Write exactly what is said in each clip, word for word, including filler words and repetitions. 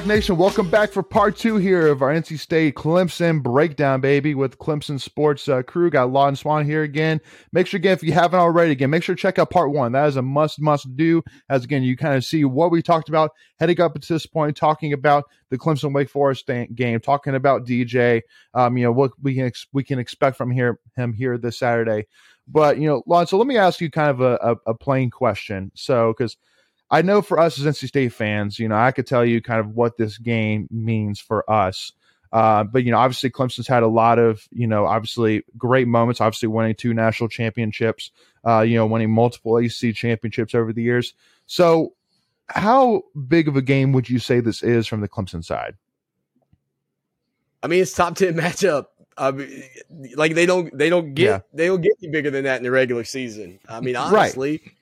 Black Nation, welcome back for part two here of our N C State Clemson breakdown, baby, with Clemson Sports uh, crew. Got Lawton Swan here again. Make sure, again, if you haven't already, again, make sure to check out part one. That is a must, must do. As, again, you kind of see what we talked about heading up to this point, talking about the Clemson Wake Forest game, talking about D J, um, you know, what we can ex- we can expect from here him here this Saturday. But, you know, Lawton, so let me ask you kind of a, a, a plain question. So, because I know for us as N C State fans, you know, I could tell you kind of what this game means for us. Uh, but, you know, obviously Clemson's had a lot of, you know, obviously great moments, obviously winning two national championships, uh, you know, winning multiple A C C championships over the years. So how big of a game would you say this is from the Clemson side? I mean, it's top ten matchup. I mean, like they don't they don't get yeah. they don't get any bigger than that in the regular season. I mean, honestly. Right.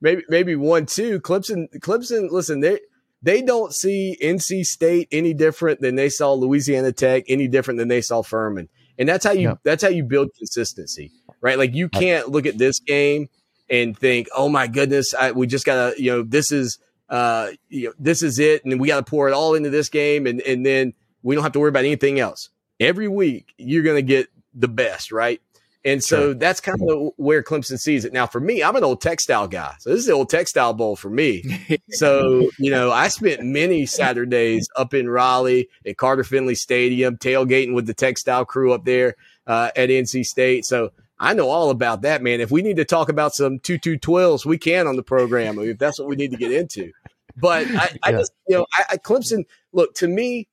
Maybe maybe one, two. Clemson, Clemson. Listen, they they don't see N C State any different than they saw Louisiana Tech, any different than they saw Furman, and that's how you yeah. that's how you build consistency, right? Like you can't look at this game and think, oh my goodness, I, we just gotta, you know, this is uh, you know, this is it, and we gotta pour it all into this game, and and then we don't have to worry about anything else. Every week you're gonna get the best, right? And so sure. that's kind of where Clemson sees it. Now, for me, I'm an old textile guy. So this is the old textile bowl for me. So, you know, I spent many Saturdays up in Raleigh at Carter-Finley Stadium, tailgating with the textile crew up there uh, at N C State. So I know all about that, man. If we need to talk about some two two twelves, we can on the program. I mean, if that's what we need to get into. But I, I yeah. just, you know, I, I Clemson, look, to me,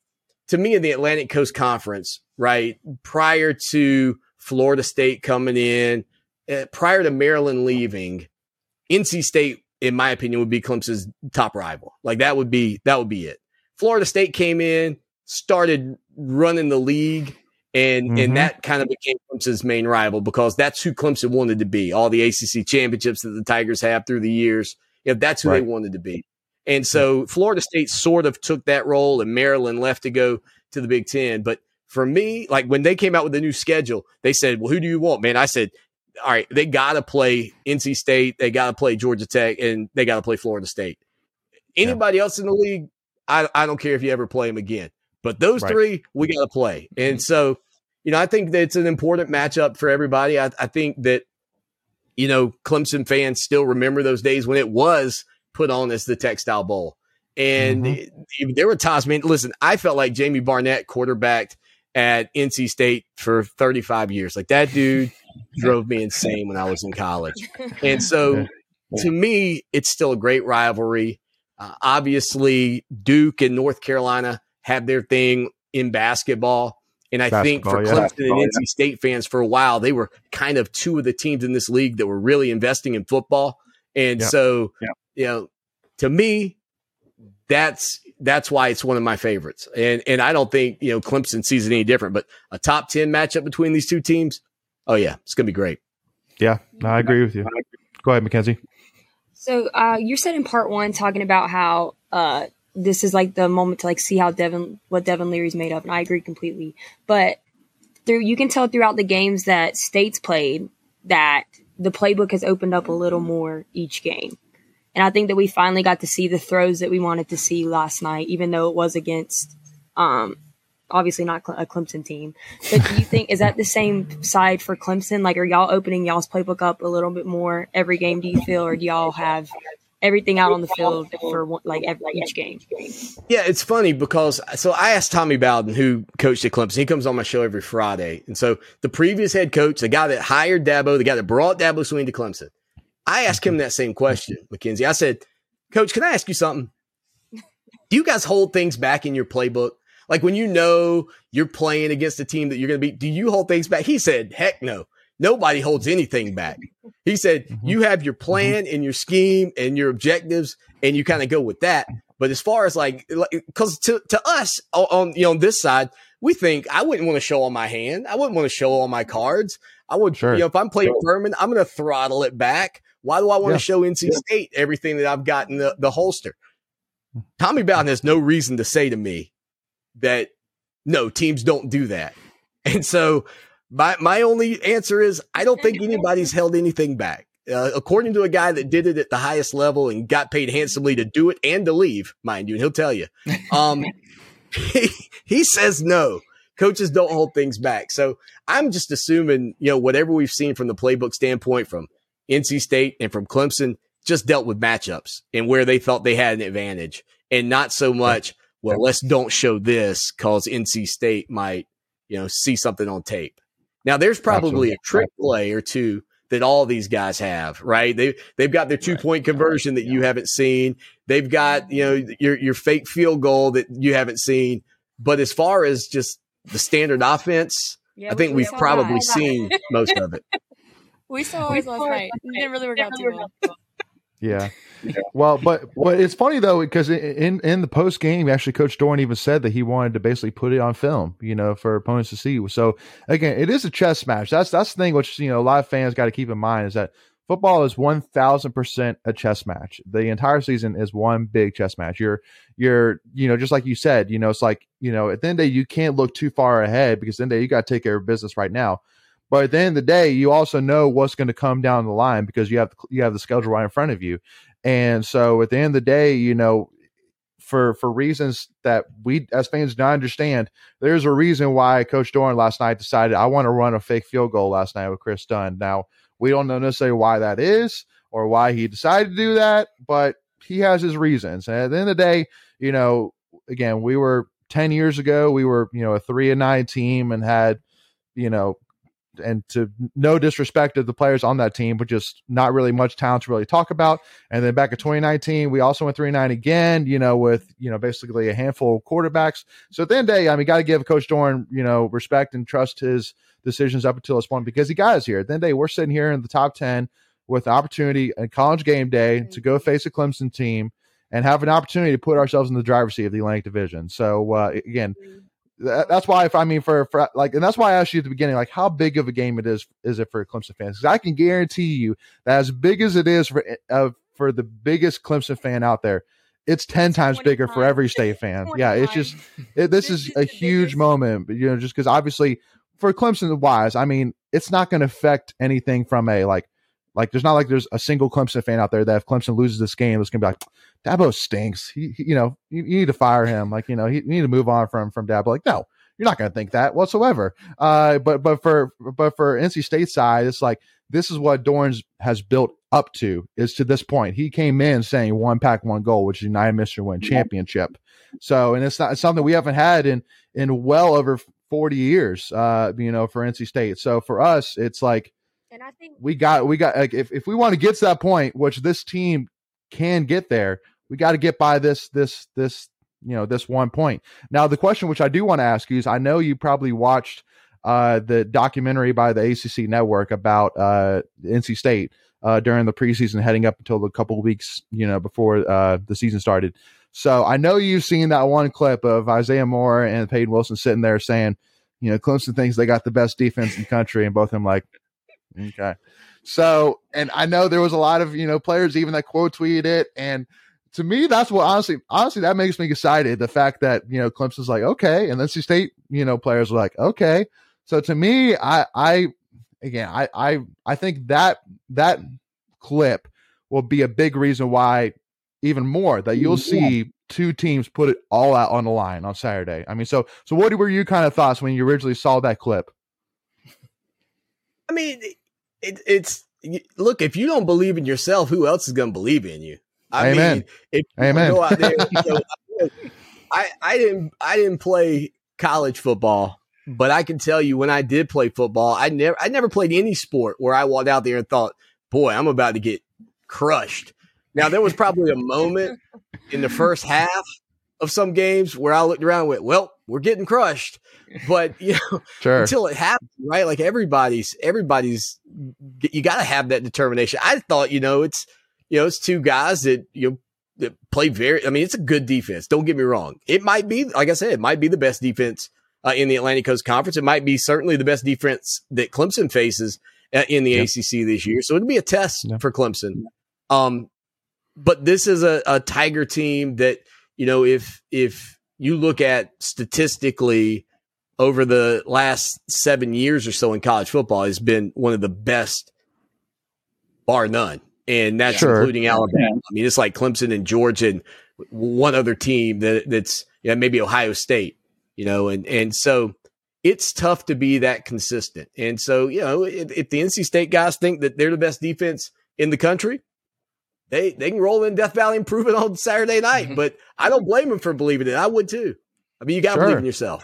to me in the Atlantic Coast Conference, right, prior to Florida State coming in, uh, prior to Maryland leaving, N C State, in my opinion, would be Clemson's top rival. Like that would be that would be it. Florida State came in, started running the league, and mm-hmm. and that kind of became Clemson's main rival because that's who Clemson wanted to be. All the A C C championships that the Tigers have through the years, you know, that's who right. they wanted to be. And so Florida State sort of took that role, and Maryland left to go to the Big Ten, but. For me, like when they came out with the new schedule, they said, well, who do you want, man? I said, all right, they got to play N C State. They got to play Georgia Tech and they got to play Florida State. Anybody yeah. else in the league, I, I don't care if you ever play them again. But those right. three, we got to play. And so, you know, I think that it's an important matchup for everybody. I, I think that, you know, Clemson fans still remember those days when it was put on as the Textile Bowl. And mm-hmm. there were times, man, listen, I felt like Jamie Barnett quarterbacked at N C State for thirty-five years. Like that dude drove me insane when I was in college. And so to me, it's still a great rivalry. Uh, obviously, Duke and North Carolina have their thing in basketball. And I basketball, think for yeah. Clemson and N C State fans for a while, they were kind of two of the teams in this league that were really investing in football. And yeah. so, yeah. you know, to me, that's, That's why it's one of my favorites. And and I don't think, you know, Clemson sees it any different, but a top ten matchup between these two teams. Oh yeah, it's going to be great. Yeah, no, I agree with you. Go ahead, Mackenzie. So uh, you said in part one, talking about how uh, this is like the moment to like see how Devin, what Devin Leary's made of. And I agree completely, but through, you can tell throughout the games that State's played that the playbook has opened up a little more each game. And I think that we finally got to see the throws that we wanted to see last night, even though it was against, um, obviously not Cle- a Clemson team. But do you think, is that the same side for Clemson? Like, are y'all opening y'all's playbook up a little bit more every game, do you feel, or do y'all have everything out on the field for one, like every, each game? Yeah, it's funny because, so I asked Tommy Bowden, who coached at Clemson. He comes on my show every Friday. And so the previous head coach, the guy that hired Dabo, the guy that brought Dabo Swinney to Clemson, I asked him that same question, Mackenzie. I said, Coach, can I ask you something? Do you guys hold things back in your playbook? Like when you know you're playing against a team that you're going to beat, do you hold things back? He said, heck no. Nobody holds anything back. He said, mm-hmm. you have your plan and your scheme and your objectives, and you kind of go with that. But as far as like, because to, to us on, you know, on this side, we think I wouldn't want to show all my hand. I wouldn't want to show all my cards. I would, sure. you know, if I'm playing Furman, I'm going to throttle it back. Why do I want yeah. to show N C yeah. State everything that I've got in the, the holster? Tommy Bowden has no reason to say to me that, no, teams don't do that. And so my my only answer is I don't think anybody's held anything back. Uh, according to a guy that did it at the highest level and got paid handsomely to do it and to leave, mind you, and he'll tell you, um, he, he says no. Coaches don't hold things back. So I'm just assuming, you know, whatever we've seen from the playbook standpoint from N C State and from Clemson just dealt with matchups and where they felt they had an advantage and not so much, well, let's don't show this because N C State might, you know, see something on tape. Now, there's probably Absolutely. a trick play or two that all these guys have, right? They, they've got their two-point conversion that you haven't seen. They've got, you know, your your fake field goal that you haven't seen. But as far as just the standard offense, yeah, I think we we've probably seen most of it. We saw ours last night. We didn't really work out too well. Yeah. Well, but, but it's funny, though, because in, in the post game, actually, Coach Doran even said that he wanted to basically put it on film, you know, for opponents to see. So, again, it is a chess match. That's that's the thing which, you know, a lot of fans got to keep in mind is that football is one thousand percent a chess match. The entire season is one big chess match. You're, you're, you know, just like you said, you know, it's like, you know, at the end of the day, you can't look too far ahead because at the end of the day, you got to take care of business right now. But at the end of the day, you also know what's going to come down the line because you have you have the schedule right in front of you. And so at the end of the day, you know, for for reasons that we as fans don't understand, there's a reason why Coach Doran last night decided I want to run a fake field goal last night with Chris Dunn. Now, we don't know necessarily why that is or why he decided to do that, but he has his reasons. And at the end of the day, you know, again, we were ten years ago, we were, you know, a three and nine team and had, you know, and to no disrespect of the players on that team, but just not really much talent to really talk about. And then back in twenty nineteen, we also went three and nine again, you know, with, you know, basically a handful of quarterbacks. So at the end of the day, I mean, got to give Coach Doran, you know, respect and trust his decisions up until this point because he got us here. At the end of the day, we're sitting here in the top ten with the opportunity on College game day to go face a Clemson team and have an opportunity to put ourselves in the driver's seat of the Atlantic Division. So uh, again, that's why, if I mean, for, for like, and that's why I asked you at the beginning, like, how big of a game it is, is it for Clemson fans? Because I can guarantee you that as big as it is for uh, for the biggest Clemson fan out there, it's ten times bigger for every State fan. Yeah, it's just it, this is a huge moment, you know, just because obviously for Clemson wise, I mean, it's not going to affect anything from a like. Like, there's not like there's a single Clemson fan out there that if Clemson loses this game, it's going to be like, Dabo stinks. He, he you know, you, you need to fire him. Like, you know, he, you need to move on from, from Dabo. Like, no, you're not going to think that whatsoever. Uh, but, but for, but for N C State side, it's like, this is what Doran's has built up to is to this point. He came in saying one pack, one goal, which is United Mister Win championship. So, and it's not it's something we haven't had in, in well over forty years, uh, you know, for N C State. So for us, it's like, and I think we got, we got, like, if, if we want to get to that point, which this team can get there, we got to get by this, this, this, you know, this one point. Now, the question, which I do want to ask you is, I know you probably watched uh, the documentary by the A C C network about uh, N C State uh, during the preseason heading up until a couple of weeks, you know, before uh, the season started. So I know you've seen that one clip of Isaiah Moore and Peyton Wilson sitting there saying, you know, Clemson thinks they got the best defense in the country. And both of them like, okay. So, and I know there was a lot of, you know, players even that quote tweeted it. And to me, that's what honestly, honestly, that makes me excited. The fact that, you know, Clemson's like, okay. And N C State, you know, players are like, okay. So to me, I, I, again, I, I, I think that, that clip will be a big reason why even more that you'll yeah. see two teams put it all out on the line on Saturday. I mean, so, so what were your kind of thoughts when you originally saw that clip? I mean, It, it's look, if you don't believe in yourself, who else is going to believe in you? I Amen. mean, if you Amen. go out there, you know, I, I didn't, I didn't play college football, but I can tell you when I did play football, I never, I never played any sport where I walked out there and thought, boy, I'm about to get crushed. Now there was probably a moment in the first half of some games where I looked around and went, well, we're getting crushed, but you know, sure. until it happens, right? Like everybody's, everybody's, you got to have that determination. I thought, you know, it's, you know, it's two guys that, you know, that play very, I mean, it's a good defense. Don't get me wrong. It might be, like I said, it might be the best defense uh, in the Atlantic Coast Conference. It might be certainly the best defense that Clemson faces uh, in the yep. A C C this year. So it'd be a test yep. for Clemson. Um, but this is a, a Tiger team that, you know, if, if, you look at statistically over the last seven years or so in college football has been one of the best bar none. And that's sure. including Alabama. I mean, it's like Clemson and Georgia and one other team that that's you know, maybe Ohio State, you know, and, and so it's tough to be that consistent. And so, you know, if, if the N C State guys think that they're the best defense in the country, they, they can roll in Death Valley and prove it on Saturday night. Mm-hmm. But I don't blame them for believing it. I would too. I mean, you got to sure. believe in yourself.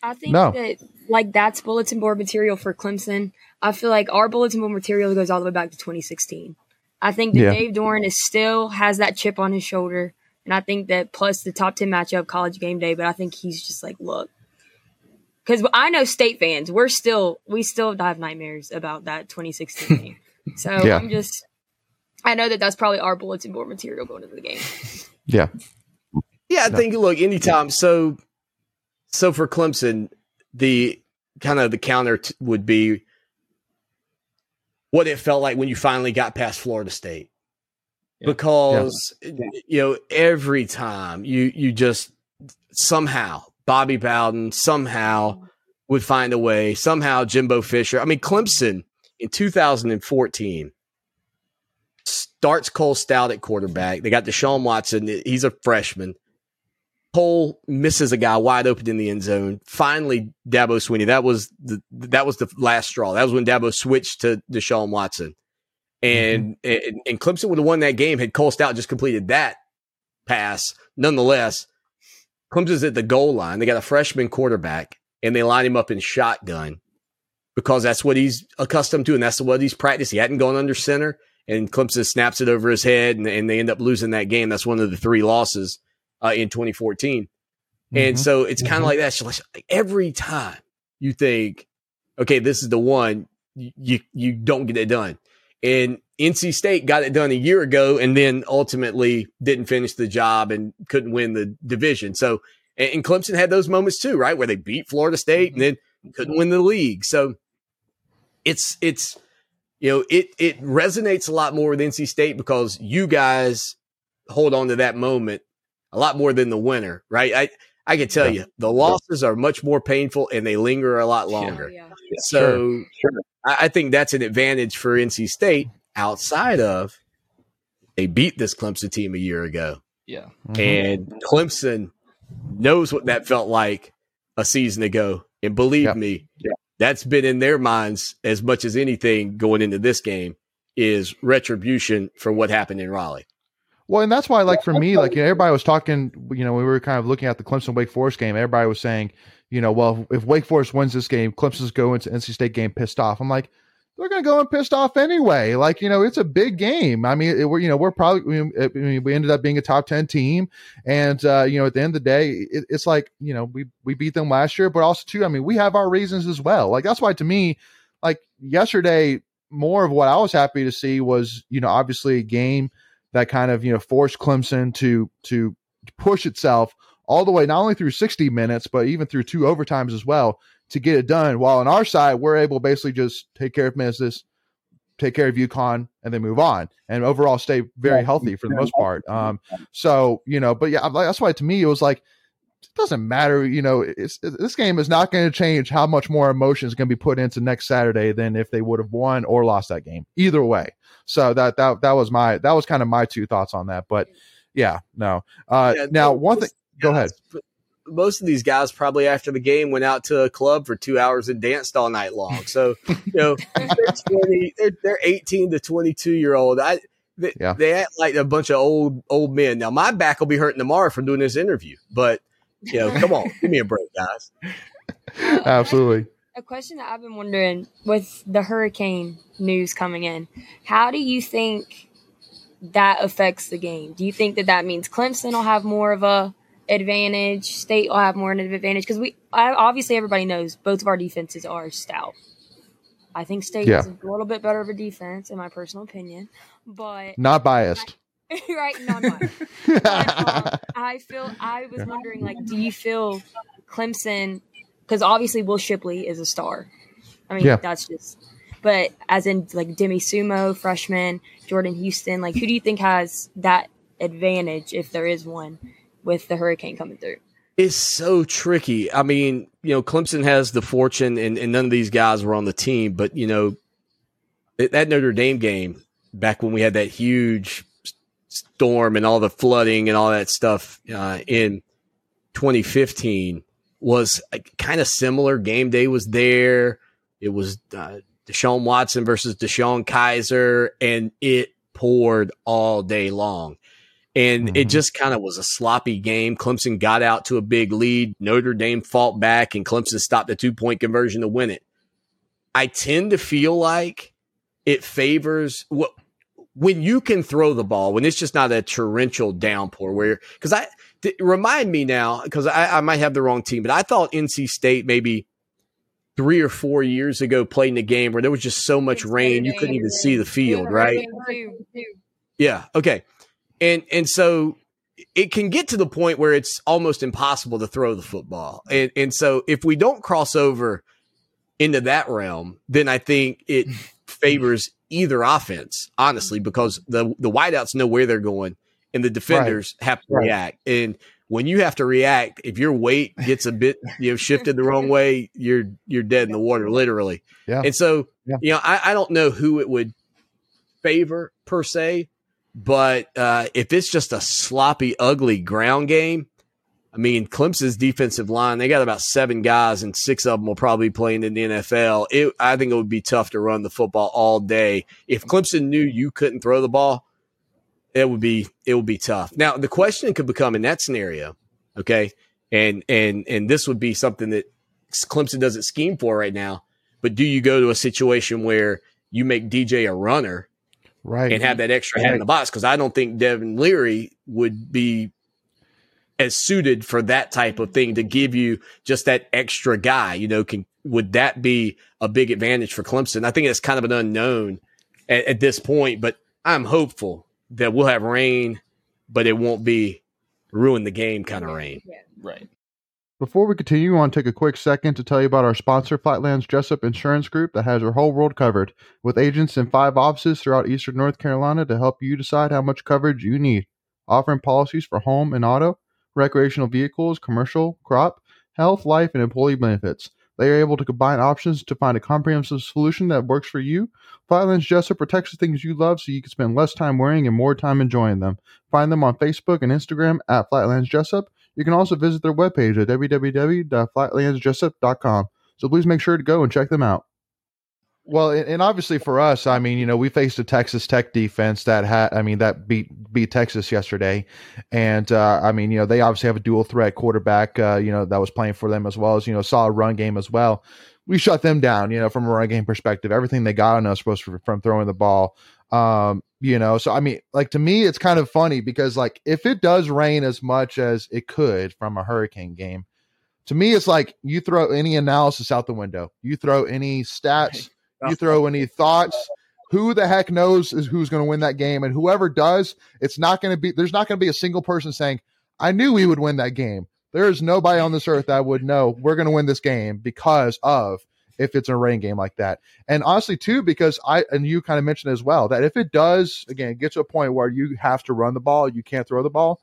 I think no. that, like, that's bulletin board material for Clemson. I feel like our bulletin board material goes all the way back to twenty sixteen. I think that yeah. Dave Doran is still has that chip on his shoulder. And I think that plus the top ten matchup College game day, but I think he's just like, look, because I know State fans, we're still, we still have nightmares about that twenty sixteen game. So yeah. I'm just, I know that that's probably our bulletin board material going into the game. Yeah. Yeah. I no. think, look, anytime. Yeah. So, so for Clemson, the kind of the counter t- would be what it felt like when you finally got past Florida State. Yeah. Because, yeah. you know, every time you, you just somehow Bobby Bowden somehow would find a way, somehow Jimbo Fisher. I mean, Clemson in two thousand fourteen starts Cole Stoudt at quarterback. They got Deshaun Watson. He's a freshman. Cole misses a guy wide open in the end zone. Finally, Dabo Swinney. That was the that was the last straw. That was when Dabo switched to Deshaun Watson, and mm-hmm. and, and Clemson would have won that game had Cole Stoudt just completed that pass. Nonetheless, Clemson's at the goal line. They got a freshman quarterback, and they line him up in shotgun because that's what he's accustomed to, and that's what he's practiced. He hadn't gone under center, and Clemson snaps it over his head, and, and they end up losing that game. That's one of the three losses. Uh, in twenty fourteen. And mm-hmm. so it's kind of mm-hmm. like that. So like every time you think, okay, this is the one, you you don't get it done. And N C State got it done a year ago and then ultimately didn't finish the job and couldn't win the division. So, and, and Clemson had those moments too, right? Where they beat Florida State mm-hmm. and then couldn't win the league. So it's, it's, you know, it, it resonates a lot more with N C State because you guys hold on to that moment a lot more than the winner, right? I, I can tell yeah. you the losses are much more painful and they linger a lot longer. Yeah, yeah. So sure, sure. I, I think that's an advantage for N C State outside of they beat this Clemson team a year ago. Yeah. Mm-hmm. And Clemson knows what that felt like a season ago. And believe yeah. me, yeah. that's been in their minds as much as anything going into this game is retribution for what happened in Raleigh. Well, and that's why, like, for me, like, you know, everybody was talking, you know, we were kind of looking at the Clemson-Wake Forest game. Everybody was saying, you know, well, if Wake Forest wins this game, Clemson's going to N C State game pissed off. I'm like, they're going to go in pissed off anyway. Like, you know, it's a big game. I mean, it, we're, you know, we're probably we, – we, we ended up being a top ten team. And, uh, you know, at the end of the day, it, it's like, you know, we, we beat them last year. But also, too, I mean, we have our reasons as well. Like, that's why, to me, like, yesterday, more of what I was happy to see was, you know, obviously a game – that kind of, you know, forced Clemson to to push itself all the way, not only through sixty minutes, but even through two overtimes as well to get it done. While on our side, we're able to basically just take care of business, take care of UConn, and then move on and overall stay very healthy for the most part. Um, so, you know, but yeah, that's why to me, it was like, it doesn't matter. You know, it's, it, this game is not going to change how much more emotion is going to be put into next Saturday than if they would have won or lost that game either way. So that, that, that was my, that was kind of my two thoughts on that, but yeah, no. Uh, yeah, now one thing, go ahead. Most of these guys probably after the game went out to a club for two hours and danced all night long. So, you know, they're, twenty, they're, they're eighteen to twenty-two year old. I, they, yeah. they act like a bunch of old, old men. Now my back will be hurting tomorrow from doing this interview, but, you know, come on, give me a break, guys. Uh, Absolutely. A question that I've been wondering with the hurricane news coming in, how do you think that affects the game? Do you think that that means Clemson will have more of a advantage, State will have more of an advantage? Because we obviously everybody knows both of our defenses are stout. I think State yeah. is a little bit better of a defense, in my personal opinion, but not biased. I, right, not mine. But, um, I feel I was wondering, like, do you feel Clemson? Because obviously, Will Shipley is a star. I mean, yeah. that's just. But as in, like, Demi Sumo, freshman, Jordan Houston, like, who do you think has that advantage if there is one with the hurricane coming through? It's so tricky. I mean, you know, Clemson has the fortune, and, and none of these guys were on the team. But you know, that Notre Dame game back when we had that huge storm and all the flooding and all that stuff uh, in twenty fifteen was kind of similar. Game Day was there. It was uh, Deshaun Watson versus Deshone Kizer, and it poured all day long. And mm-hmm. it just kind of was a sloppy game. Clemson got out to a big lead. Notre Dame fought back, and Clemson stopped the two-point conversion to win it. I tend to feel like it favors what well, when you can throw the ball, when it's just not a torrential downpour. Where because I th- remind me now because I, I might have the wrong team, but I thought N C State maybe three or four years ago played in a game where there was just so much rain you couldn't even see the field, right? Yeah. Okay. And and so it can get to the point where it's almost impossible to throw the football. And and so if we don't cross over into that realm, then I think it favors either offense, honestly, because the, the wideouts know where they're going and the defenders right. have to right. react. And when you have to react, if your weight gets a bit you know shifted the wrong way, you're you're dead in the water, literally. Yeah. And so, yeah. you know, I, I don't know who it would favor per se. But uh, if it's just a sloppy, ugly ground game, I mean, Clemson's defensive line, they got about seven guys and six of them will probably be playing in the N F L. It, I think it would be tough to run the football all day. If Clemson knew you couldn't throw the ball, it would be it would be tough. Now, the question could become in that scenario, okay, and and and this would be something that Clemson doesn't scheme for right now, but do you go to a situation where you make D J a runner? Right. And have that extra right. hat in the box, because I don't think Devin Leary would be as suited for that type of thing to give you just that extra guy. You know, can would that be a big advantage for Clemson? I think it's kind of an unknown at, at this point, but I'm hopeful that we'll have rain, but it won't be ruin the game kind of rain. Yeah. Right. Before we continue, I want to take a quick second to tell you about our sponsor, Flatlands Jessup Insurance Group, that has your whole world covered, with agents in five offices throughout eastern North Carolina to help you decide how much coverage you need, offering policies for home and auto, recreational vehicles, commercial, crop, health, life, and employee benefits. They are able to combine options to find a comprehensive solution that works for you. Flatlands Jessup protects the things you love so you can spend less time worrying and more time enjoying them. Find them on Facebook and Instagram at Flatlands Jessup. You can also visit their webpage at w w w dot flatlands jessup dot com. So please make sure to go and check them out. Well, and obviously for us, I mean, you know, we faced a Texas Tech defense that had, I mean, that beat beat Texas yesterday. And, uh, I mean, you know, they obviously have a dual threat quarterback, uh, you know, that was playing for them as well as, you know, solid run game as well. We shut them down, you know, from a run game perspective. Everything they got on us was from throwing the ball. Um, you know, so I mean, like, to me, it's kind of funny because, like, if it does rain as much as it could from a hurricane game, to me, it's like you throw any analysis out the window, you throw any stats, you throw any thoughts. Who the heck knows is who's going to win that game? And whoever does, it's not going to be, there's not going to be a single person saying, I knew we would win that game. There is nobody on this earth that would know we're going to win this game because of. If it's a rain game like that. And honestly, too, because I, and you kind of mentioned as well, that if it does, again, get to a point where you have to run the ball, you can't throw the ball,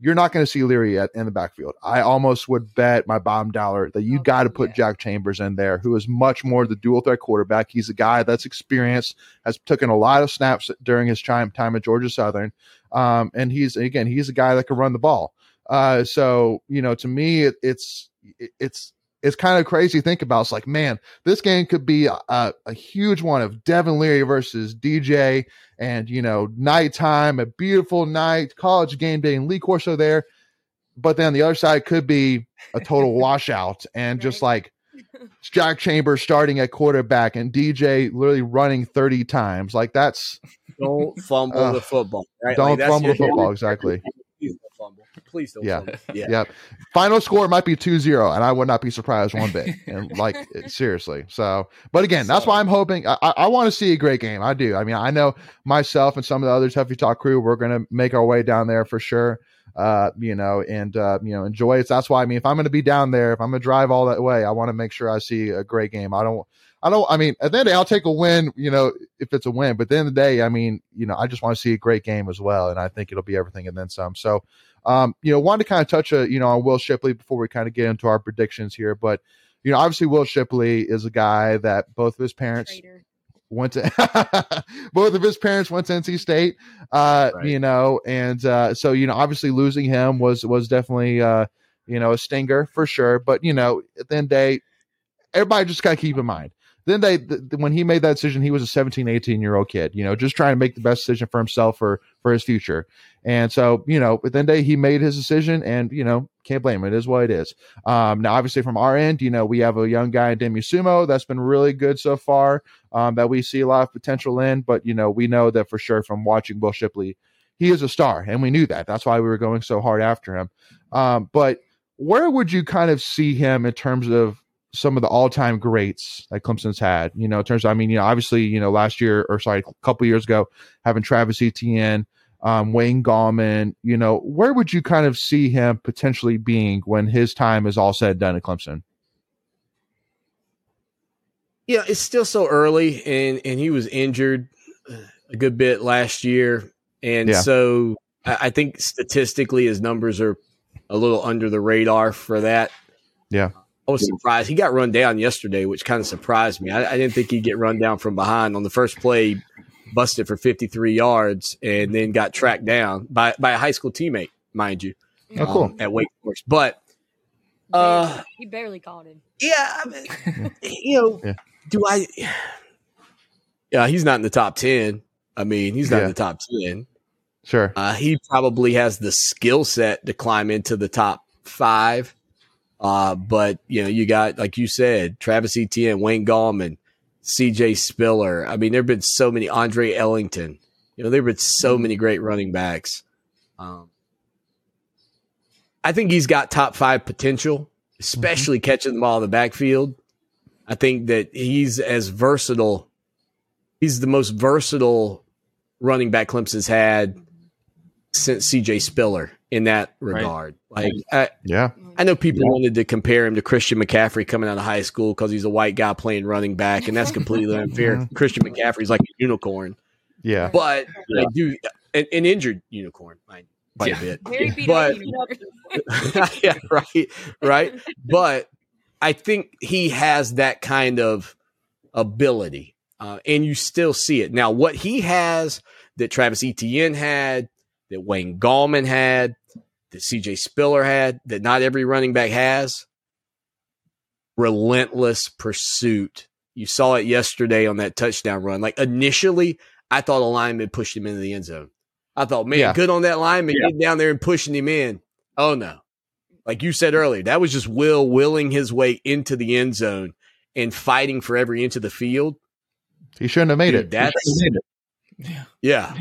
you're not going to see Leary at, in the backfield. I almost would bet my bottom dollar that you okay, got to put yeah. Jack Chambers in there, who is much more the dual threat quarterback. He's a guy that's experienced, has taken a lot of snaps during his time, time at Georgia Southern. Um, and he's, again, he's a guy that can run the ball. Uh, so, you know, to me, it, it's, it, it's, It's kind of crazy to think about. It's like, man, this game could be a, a, a huge one of Devin Leary versus D J and, you know, nighttime, a beautiful night, college game day and Lee Corso there. But then the other side could be a total washout and right. just like Jack Chambers starting at quarterback and D J literally running thirty times. Like that's – Don't fumble uh, the football. Right? Don't like fumble the football, exactly. Please don't fumble. Please don't yeah. fumble. Yeah. yeah. Final score might be two zero, and I would not be surprised one bit. And like, seriously. So, but again, so, that's why I'm hoping. I, I want to see a great game. I do. I mean, I know myself and some of the other Tuffy Talk crew, we're going to make our way down there for sure. Uh, you know, and, uh, you know, enjoy it. So that's why, I mean, if I'm going to be down there, if I'm going to drive all that way, I want to make sure I see a great game. I don't, I don't, I mean, at the end of the day, I'll take a win, you know, if it's a win, but at the end of the day, I mean, you know, I just want to see a great game as well. And I think it'll be everything and then some. So, um, you know, wanted to kind of touch, a, you know, on Will Shipley before we kind of get into our predictions here, but, you know, obviously Will Shipley is a guy that both of his parents, Traitor. went to both of his parents went to N C State, uh, right. you know, and uh, so, you know, obviously losing him was was definitely, uh, you know, a stinger for sure. But, you know, at the end of the day, everybody just got to keep in mind. Then they, th- when he made that decision, he was a seventeen, eighteen year old kid, you know, just trying to make the best decision for himself or for his future. And so, you know, at the end of the day, he made his decision and, you know, can't blame him. It is what it is. Um, now, obviously from our end, you know, we have a young guy, Demi Sumo, that's been really good so far, um, that we see a lot of potential in, but, you know, we know that for sure from watching Will Shipley, he is a star and we knew that. That's why we were going so hard after him. Um, but where would you kind of see him in terms of some of the all-time greats that Clemson's had, you know, in terms of, I mean, you know, obviously, you know, last year or sorry, a couple years ago, having Travis Etienne, um, Wayne Gallman, you know, where would you kind of see him potentially being when his time is all said and done at Clemson? Yeah, it's still so early and, and he was injured a good bit last year. And yeah. so I, I think statistically his numbers are a little under the radar for that. Yeah. I was surprised. He got run down yesterday, which kind of surprised me. I, I didn't think he'd get run down from behind. On the first play, busted for fifty-three yards and then got tracked down by, by a high school teammate, mind you, oh, cool. um, at Wake Forest. But uh, you barely caught him. Yeah, I mean, you know, yeah. do I – yeah, he's not in the top ten. I mean, he's not yeah. in the top ten. Sure. Uh, he probably has the skill set to climb into the top five. Uh, but, you know, you got, like you said, Travis Etienne, Wayne Gallman, C J. Spiller. I mean, there have been so many – Andre Ellington. You know, there have been so many great running backs. Um, I think he's got top five potential, especially mm-hmm. catching the ball in the backfield. I think that he's as versatile – he's the most versatile running back Clemson's had since C J. Spiller. In that regard, right. like I, yeah, I know people yeah. wanted to compare him to Christian McCaffrey coming out of high school because he's a white guy playing running back, and that's completely unfair. Mm-hmm. Christian McCaffrey's like a unicorn, yeah, but yeah. I do an, an injured unicorn, like, quite yeah. a bit. Very but, but yeah, right, right. But I think he has that kind of ability, uh, and you still see it now. What he has that Travis Etienne had, that Wayne Gallman had, that C J. Spiller had, that not every running back has, relentless pursuit. You saw it yesterday on that touchdown run. Like, initially, I thought a lineman pushed him into the end zone. I thought, man, yeah. good on that lineman yeah. getting down there and pushing him in. Oh, no. Like you said earlier, that was just Will willing his way into the end zone and fighting for every inch of the field. He shouldn't have made Dude, it. That's, have made it. Yeah. Yeah.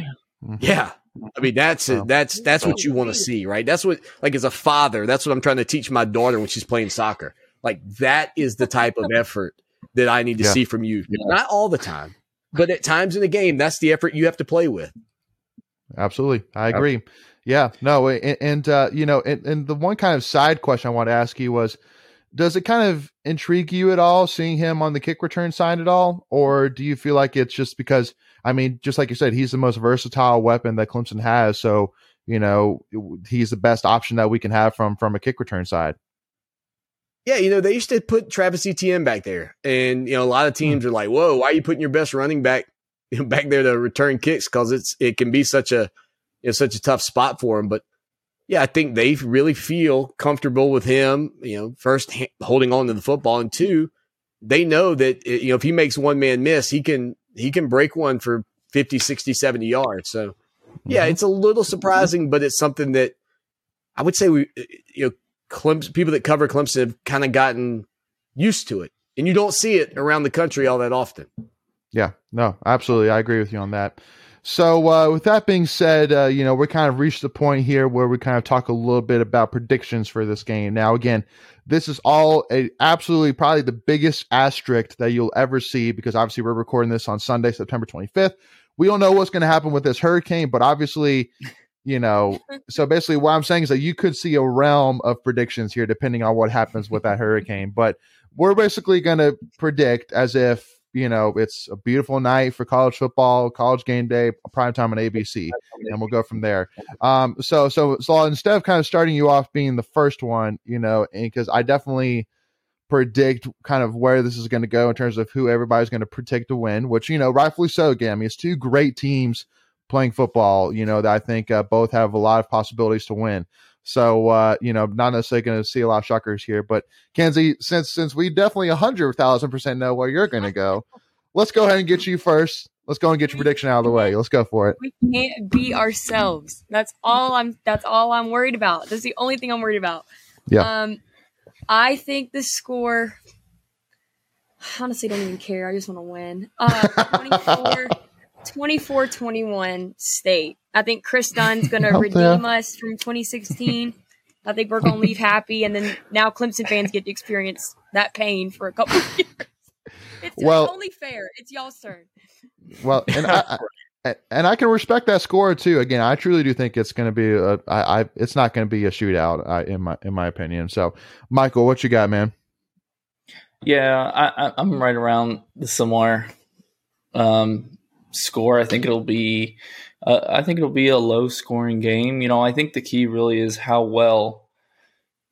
Yeah. yeah. I mean, that's it. That's that's what you want to see, right? That's what, like, as a father, that's what I'm trying to teach my daughter when she's playing soccer. Like, that is the type of effort that I need to yeah. see from you. Yeah. Not all the time, but at times in the game, that's the effort you have to play with. Absolutely. I agree. Okay. Yeah. No, and, and uh, you know, and, and the one kind of side question I want to ask you was, does it kind of intrigue you at all seeing him on the kick return side at all? Or do you feel like it's just because, I mean, just like you said, he's the most versatile weapon that Clemson has. So, you know, he's the best option that we can have from, from a kick return side. Yeah. You know, they used to put Travis Etienne back there and, you know, a lot of teams mm. are like, whoa, why are you putting your best running back back there to return kicks? Cause it's, it can be such a, you know, such a tough spot for him. But yeah, I think they really feel comfortable with him, you know, first ha- holding on to the football, and two, they know that, you know, if he makes one man miss, he can, he can break one for fifty, sixty, seventy yards. So yeah, mm-hmm. it's a little surprising, but it's something that I would say we, you know, Clemson, people that cover Clemson have kind of gotten used to it, and you don't see it around the country all that often. Yeah, no, absolutely. I agree with you on that. So uh, with that being said, uh, you know, we kind of reached the point here where we kind of talk a little bit about predictions for this game. Now, again, this is all a, absolutely probably the biggest asterisk that you'll ever see, because obviously we're recording this on Sunday, September twenty-fifth. We don't know what's going to happen with this hurricane, but obviously, you know, so basically what I'm saying is that you could see a realm of predictions here depending on what happens with that hurricane. But we're basically going to predict as if, you know, it's a beautiful night for college football, college game day, primetime on A B C, and we'll go from there. Um, so, so, so instead of kind of starting you off being the first one, you know, and because I definitely predict kind of where this is going to go in terms of who everybody's going to predict to win, which, you know, rightfully so. Again, I mean, it's two great teams playing football, you know, that I think uh, both have a lot of possibilities to win. So, uh, you know, not necessarily going to see a lot of shockers here, but Kenzie, since, since we definitely a hundred thousand percent know where you're going to go, let's go ahead and get you first. Let's go and get your prediction out of the way. Let's go for it. We can't be ourselves. That's all I'm, that's all I'm worried about. That's the only thing I'm worried about. Yeah. Um, I think the score, honestly, don't even care. I just want to win. Uh, twenty-four twenty-one State. I think Chris Dunn's going to redeem there. us from twenty sixteen. I think we're going to leave happy. And then now Clemson fans get to experience that pain for a couple of years. It's well, only fair. It's y'all's turn. Well, and I, I, and I can respect that score too. Again, I truly do think it's going to be a, I, I, it's not going to be a shootout I, in my, in my opinion. So Michael, what you got, man? Yeah, I, I, I'm right around the similar um, score. I think it'll be, uh, I think it'll be a low scoring game. You know, I think the key really is how well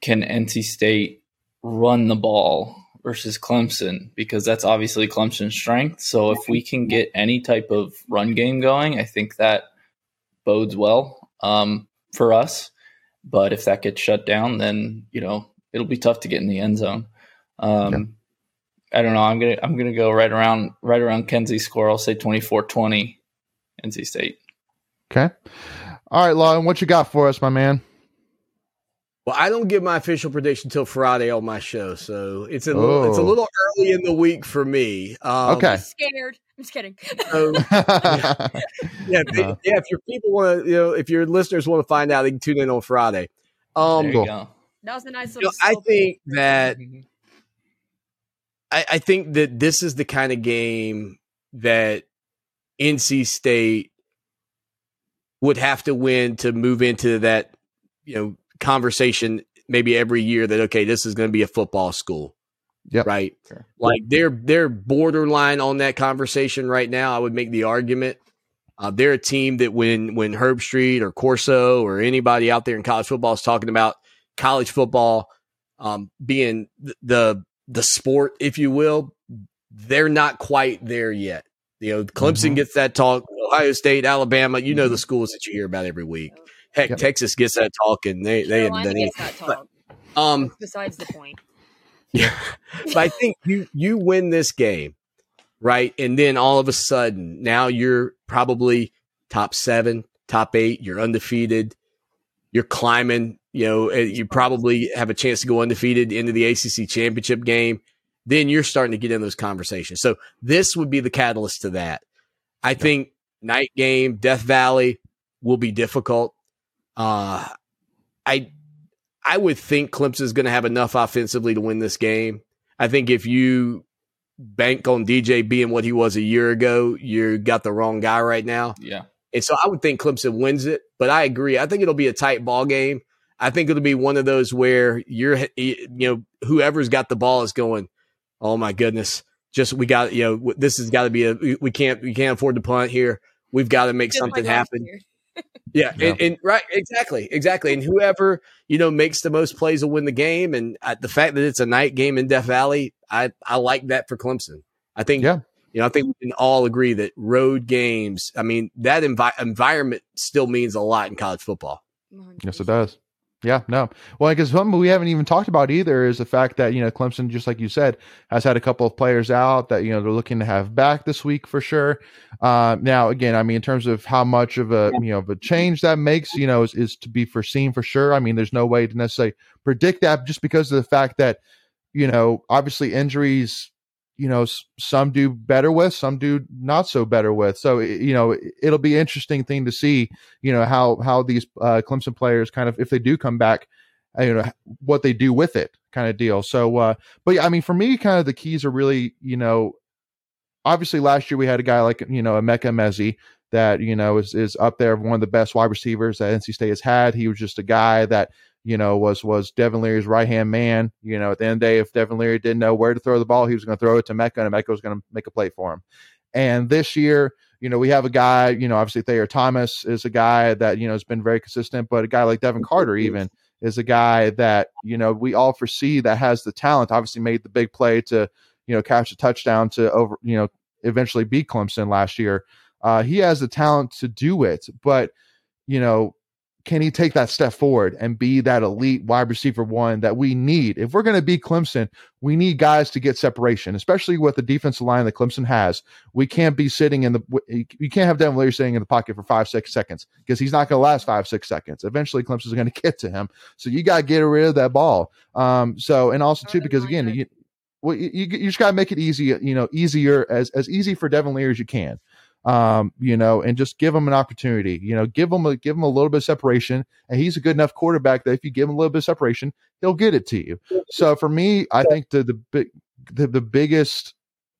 can N C State run the ball versus Clemson, because that's obviously Clemson's strength. So if we can get any type of run game going, I think that bodes well um, for us. But if that gets shut down, then, you know, it'll be tough to get in the end zone. Um, yeah. I don't know. I'm going to, I'm going to go right around, right around Kenzie's score. I'll say twenty-four twenty N C State. Okay. All right, Lawton, what you got for us, my man? Well, I don't give my official prediction until Friday on my show, so it's a little, it's a little early in the week for me. Um, okay, I'm scared. I'm just kidding. So, yeah, yeah, uh, yeah. If your people want to, you know, if your listeners want to find out, they can tune in on Friday. Um, there you go. That was a nice little. You know, I think that mm-hmm. I, I think that this is the kind of game that N C State would have to win to move into that, you know, conversation maybe every year that, okay, this is going to be a football school. Yep. Right. Sure. Like they're, they're borderline on that conversation right now. I would make the argument. Uh, they're a team that when, when Herb Street or Corso or anybody out there in college football is talking about college football um, being th- the, the sport, if you will, they're not quite there yet. You know, Clemson mm-hmm. gets that talk, Ohio State, Alabama, you know, the schools that you hear about every week. Heck, yep. Texas gets that talk, and they they Carolina gets that talk. But, um, besides the point. Yeah, but I think you you win this game, right? And then all of a sudden, now you're probably top seven, top eight. You're undefeated. You're climbing. You know, you probably have a chance to go undefeated into the A C C championship game. Then you're starting to get in those conversations. So this would be the catalyst to that. I yep. think night game, Death Valley will be difficult. Uh, I I would think Clemson is going to have enough offensively to win this game. I think if you bank on D J being what he was a year ago, you got the wrong guy right now. Yeah. And so I would think Clemson wins it, but I agree. I think it'll be a tight ball game. I think it'll be one of those where you're, you know, whoever's got the ball is going, oh my goodness, just we got, you know, this has got to be a, we can't, we can't afford to punt here. We've got to make something happen. Here. Yeah, yeah. And, and right, exactly, exactly. And whoever, you know, makes the most plays will win the game. And uh, the fact that it's a night game in Death Valley, I, I like that for Clemson. I think, yeah. you know, I think we can all agree that road games, I mean, that envi- environment still means a lot in college football. Yes, it does. Yeah, no. Well, because something we haven't even talked about either is the fact that, you know, Clemson, just like you said, has had a couple of players out that, you know, they're looking to have back this week for sure. Uh, now, again, I mean, in terms of how much of a, you know, of a change that makes, you know, is, is to be foreseen for sure. I mean, there's no way to necessarily predict that just because of the fact that, you know, obviously injuries, you know, some do better with, some do not so better with. So, you know, it'll be interesting thing to see, you know, how, how these uh, Clemson players kind of, if they do come back, you know, what they do with it kind of deal. So, uh, but yeah, I mean, for me, kind of the keys are really, you know, obviously last year we had a guy like, you know, Emeka Mezzi that, you know, is, is up there, one of the best wide receivers that N C State has had. He was just a guy that, you know, was was Devin Leary's right-hand man. You know, at the end of the day, if Devin Leary didn't know where to throw the ball, he was going to throw it to Emeka, and Emeka was going to make a play for him. And this year, you know, we have a guy, you know, obviously Thayer Thomas is a guy that, you know, has been very consistent, but a guy like Devin Carter even is a guy that, you know, we all foresee that has the talent, obviously made the big play to, you know, catch a touchdown to over, you know, eventually beat Clemson last year. Uh, he has the talent to do it, but, you know, can he take that step forward and be that elite wide receiver one that we need? If we're going to beat Clemson, we need guys to get separation, especially with the defensive line that Clemson has. We can't be sitting in the – you can't have Devin Leary sitting in the pocket for five, six seconds because he's not going to last five, six seconds. Eventually, Clemson's going to get to him. So you got to get rid of that ball. Um, so and also, too, because, again, you, well, you, you just got to make it easy, you know, easier, as, as easy for Devin Leary as you can. Um, you know, and just give him an opportunity, you know, give him a, give him a little bit of separation, and he's a good enough quarterback that if you give him a little bit of separation, he'll get it to you. So for me, I think the, the big, the, the biggest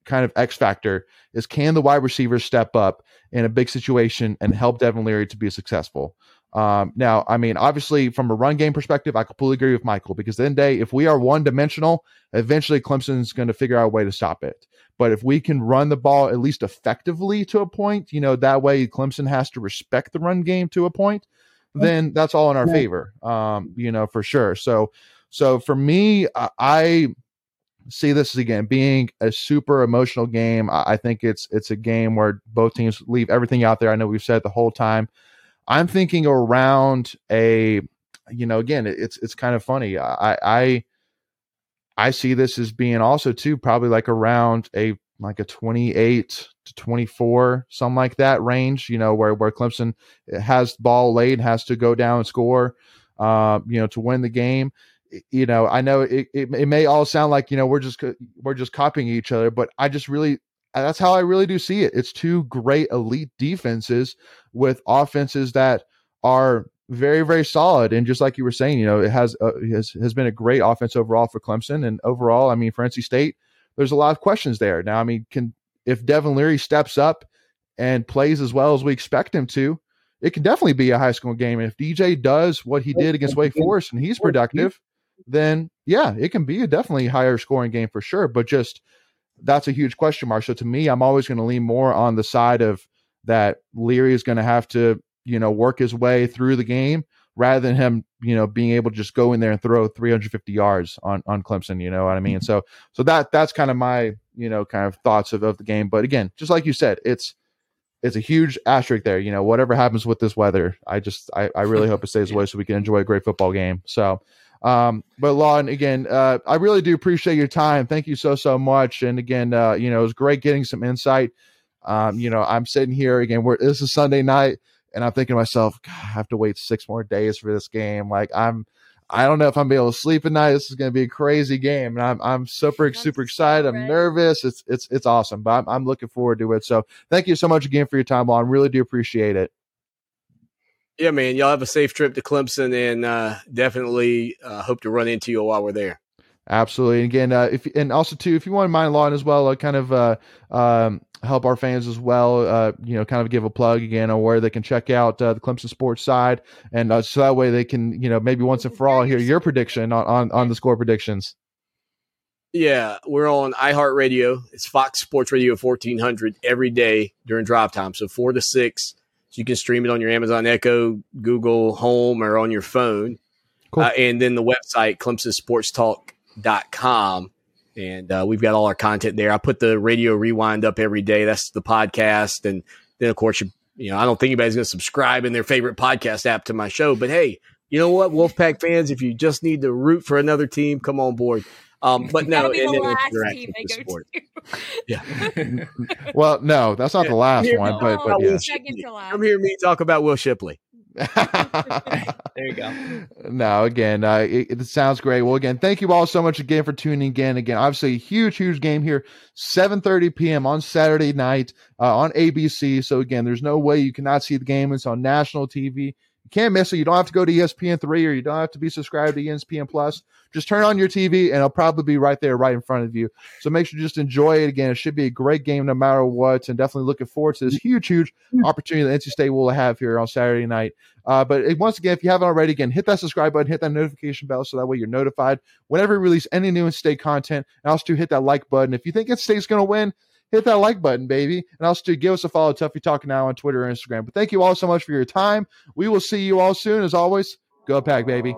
kind of X factor is, can the wide receivers step up in a big situation and help Devin Leary to be successful? Um, now, I mean, obviously from a run game perspective, I completely agree with Michael, because then day, if we are one dimensional, eventually Clemson's going to figure out a way to stop it. But if we can run the ball at least effectively to a point, you know, that way Clemson has to respect the run game to a point, then that's all in our yeah. favor, um, you know, for sure. So, so for me, I, I see this as, again, being a super emotional game. I, I think it's, it's a game where both teams leave everything out there. I know we've said it the whole time. I'm thinking around a, you know, again, it's it's kind of funny. I I I see this as being also too probably like around a like a twenty-eight to twenty-four, something like that range. You know, where where Clemson has the ball late, has to go down and score, uh, you know, to win the game. You know, I know it, it it may all sound like, you know, we're just we're just copying each other, but I just really. That's how I really do see it. It's two great elite defenses with offenses that are very, very solid. And just like you were saying, you know, it has uh, has, has been a great offense overall for Clemson. And overall, I mean, for N C State, there's a lot of questions there. Now, I mean, can if Devin Leary steps up and plays as well as we expect him to, it can definitely be a high school game. And if D J does what he did against Wake Forest and he's productive, then, yeah, it can be a definitely higher scoring game for sure. But just that's a huge question mark. So to me, I'm always going to lean more on the side of that Leary is going to have to, you know, work his way through the game rather than him, you know, being able to just go in there and throw three hundred fifty yards on, on Clemson. You know what I mean? So, so that, that's kind of my, you know, kind of thoughts of, of the game. But again, just like you said, it's, it's a huge asterisk there. You know, whatever happens with this weather, I just, I, I really hope it stays away so we can enjoy a great football game. So, Um, but Lawton, again, uh, I really do appreciate your time. Thank you so, so much. And again, uh, you know, it was great getting some insight. Um, you know, I'm sitting here again, we're, this is Sunday night and I'm thinking to myself, God, I have to wait six more days for this game. Like I'm, I don't know if I'm gonna be able to sleep at night. This is going to be a crazy game. And I'm, I'm super, That's super excited. Right? I'm nervous. It's, it's, it's awesome, but I'm, I'm looking forward to it. So thank you so much again for your time, Lawton. Really do appreciate it. Yeah, man, y'all have a safe trip to Clemson, and uh, definitely uh, hope to run into you while we're there. Absolutely. And again, uh, if and also too, if you want to mind Lawton as well, uh, kind of uh, um, help our fans as well. Uh, you know, kind of give a plug again on where they can check out uh, the Clemson sports side, and uh, so that way they can, you know, maybe once and for all hear your prediction on on, on the score predictions. Yeah, we're on iHeartRadio. It's Fox Sports Radio fourteen hundred every day during drive time, so four to six. So you can stream it on your Amazon Echo, Google Home, or on your phone. Cool. Uh, and then the website, Clemson Sports Talk dot com. And uh, we've got all our content there. I put the radio rewind up every day. That's the podcast. And then, of course, you, you know, I don't think anybody's going to subscribe in their favorite podcast app to my show. But, hey, you know what, Wolfpack fans, if you just need to root for another team, come on board. Um, but no, and the last team they go to. Yeah. Well, no, that's not yeah. the last here, one. No, but, but yeah. Last. Come hear me talk about Will Shipley. There you go. No, again, uh, it, it sounds great. Well, again, thank you all so much again for tuning in. Again, obviously, a huge, huge game here, seven thirty p.m. on Saturday night uh, on A B C. So again, there's no way you cannot see the game. It's on national T V. Can't miss it. You don't have to go to E S P N three or you don't have to be subscribed to E S P N Plus. Just turn on your T V and it'll probably be right there, right in front of you. So make sure you just enjoy it. Again, it should be a great game no matter what, and definitely looking forward to this huge, huge opportunity that N C State will have here on Saturday night. Uh, but it, once again, if you haven't already, again, hit that subscribe button, hit that notification bell so that way you're notified whenever we release any new N C State content. And also to hit that like button. If you think N C State's going to win, hit that like button, baby. And also give us a follow, Tuffy Talk Now on Twitter and Instagram. But thank you all so much for your time. We will see you all soon. As always, go Pack, baby.